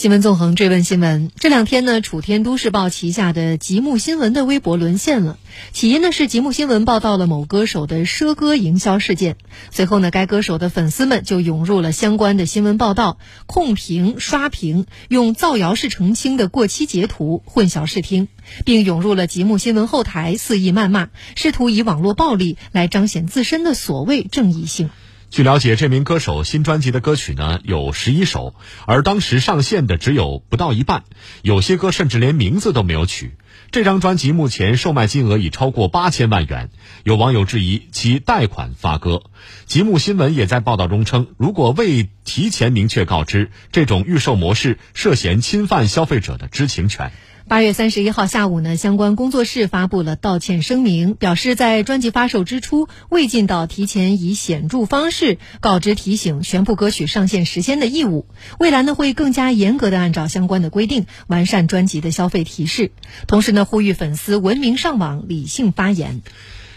新闻纵横追问新闻，这两天呢，楚天都市报旗下的极目新闻的微博沦陷了。起因呢是极目新闻报道了某歌手的赊歌营销事件，随后呢，该歌手的粉丝们就涌入了相关的新闻报道，控评、刷屏，用造谣式澄清的过期截图混淆视听，并涌入了极目新闻后台肆意谩骂，试图以网络暴力来彰显自身的所谓正义性。据了解，这名歌手新专辑的歌曲呢有11首，而当时上线的只有不到一半，有些歌甚至连名字都没有取。这张专辑目前售卖金额已超过8000万元，有网友质疑其贷款发歌。极目新闻也在报道中称，如果未提前明确告知，这种预售模式涉嫌侵犯消费者的知情权。8月31号下午呢，相关工作室发布了道歉声明，表示在专辑发售之初未尽到提前以显著方式告知提醒全部歌曲上线时间的义务，未来呢会更加严格地按照相关的规定完善专辑的消费提示，同时呢呼吁粉丝文明上网，理性发言。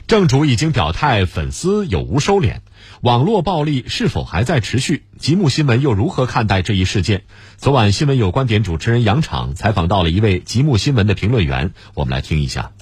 正主已经表态，粉丝有无收敛，网络暴力是否还在持续？极目新闻又如何看待这一事件？昨晚新闻有观点主持人杨昶采访到了一位极目新闻的评论员，我们来听一下。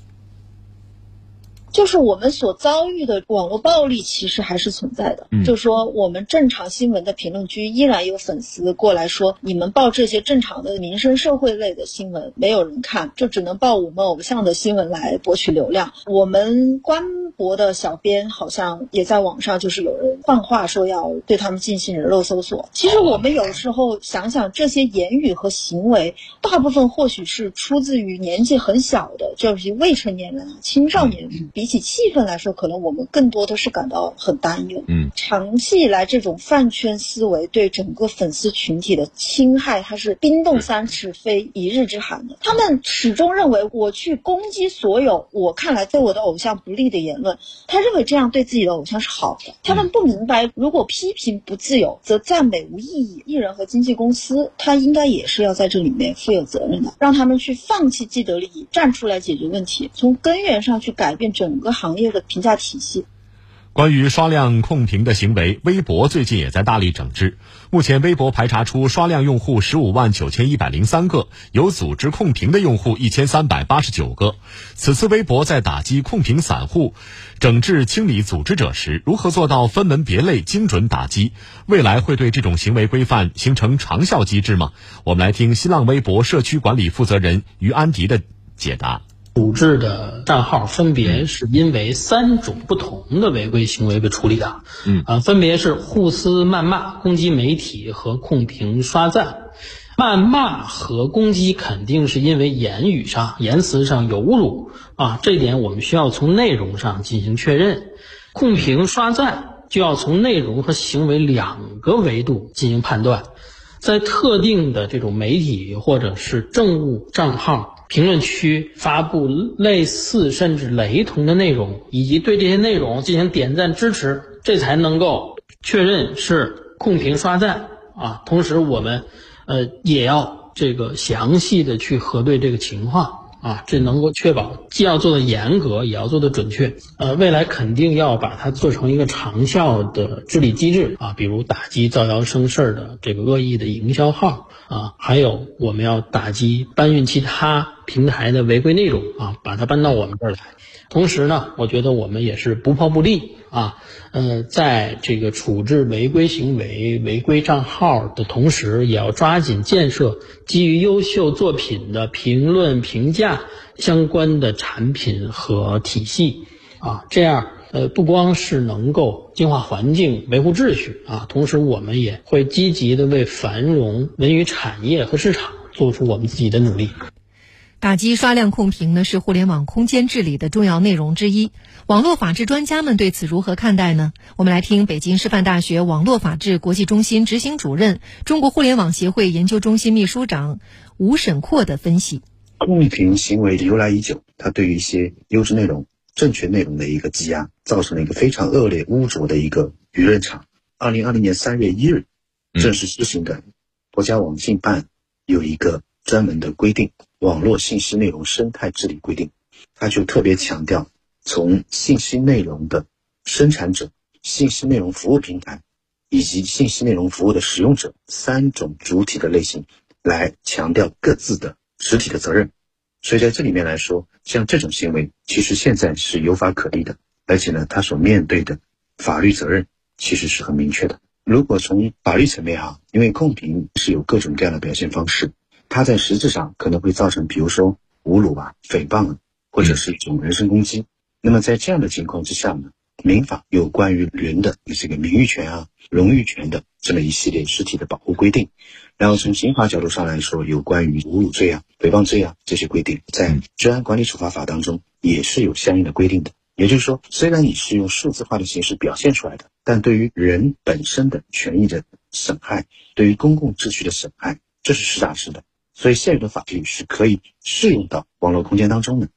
就是我们所遭遇的网络暴力其实还是存在的，就是说我们正常新闻的评论区依然有粉丝过来说，你们报这些正常的民生社会类的新闻没有人看，就只能报我们偶像的新闻来博取流量。我们官博的小编好像也在网上就是有人放话说要对他们进行人肉搜索。其实我们有时候想想，这些言语和行为大部分或许是出自于年纪很小的，就是未成年人、青少年人，比起气氛来说，可能我们更多的是感到很担忧。长期以来这种饭圈思维对整个粉丝群体的侵害，它是冰冻三尺非一日之寒的。他们始终认为，我去攻击所有我看来对我的偶像不利的言论，他认为这样对自己的偶像是好的。他们不明白，如果批评不自由，则赞美无意义。艺人和经纪公司，他应该也是要在这里面负有责任的，让他们去放弃既得利益，站出来解决问题，从根源上去改变整个行业的评价体系。关于刷量控评的行为，微博最近也在大力整治。目前微博排查出刷量用户159103个，有组织控评的用户1389个。此次微博在打击控评散户、整治清理组织者时，如何做到分门别类、精准打击？未来会对这种行为规范形成长效机制吗？我们来听新浪微博社区管理负责人于安迪的解答。处置的账号分别是因为3种不同的违规行为被处理的，分别是互撕、谩骂、攻击媒体和控评刷赞。谩骂和攻击肯定是因为言语上、言辞上有侮辱啊，这点我们需要从内容上进行确认。控评刷赞就要从内容和行为2个维度进行判断，在特定的这种媒体或者是政务账号评论区发布类似甚至雷同的内容，以及对这些内容进行点赞支持，这才能够确认是控评刷赞啊。同时我们也要这个详细的去核对这个情况啊，这能够确保既要做的严格，也要做的准确。未来肯定要把它做成一个长效的治理机制啊，比如打击造谣生事的这个恶意的营销号啊，还有我们要打击搬运其他平台的违规内容啊，把它搬到我们这儿来。同时呢，我觉得我们也是不破不立啊，在这个处置违规行为、违规账号的同时，也要抓紧建设基于优秀作品的评论评价相关的产品和体系啊，这样不光是能够净化环境、维护秩序啊，同时我们也会积极的为繁荣文娱产业和市场做出我们自己的努力。打击刷量控评呢，是互联网空间治理的重要内容之一。网络法治专家们对此如何看待呢？我们来听北京师范大学网络法治国际中心执行主任、中国互联网协会研究中心秘书长吴沈括的分析。控评行为由来已久，它对于一些优质内容、正确内容的一个积压，造成了一个非常恶劣、污浊的一个舆论场。2020年3月1日正式施行的国家网信办有一个专门的规定，网络信息内容生态治理规定，它就特别强调，从信息内容的生产者、信息内容服务平台以及信息内容服务的使用者3种主体的类型来强调各自的实体的责任。所以在这里面来说，像这种行为其实现在是有法可依的，而且呢他所面对的法律责任其实是很明确的。如果从法律层面啊，因为控评是有各种各样的表现方式，它在实质上可能会造成比如说侮辱啊、诽谤啊，或者是一种人身攻击。那么在这样的情况之下呢，民法有关于人的这个名誉权啊、荣誉权的这么一系列实体的保护规定，然后从刑法角度上来说，有关于侮辱罪啊、诽谤罪啊这些规定，在治安管理处罚法当中也是有相应的规定的。也就是说，虽然你是用数字化的形式表现出来的，但对于人本身的权益的损害，对于公共秩序的损害，这是实打实的。所以现有的法律是可以适用到网络空间当中的。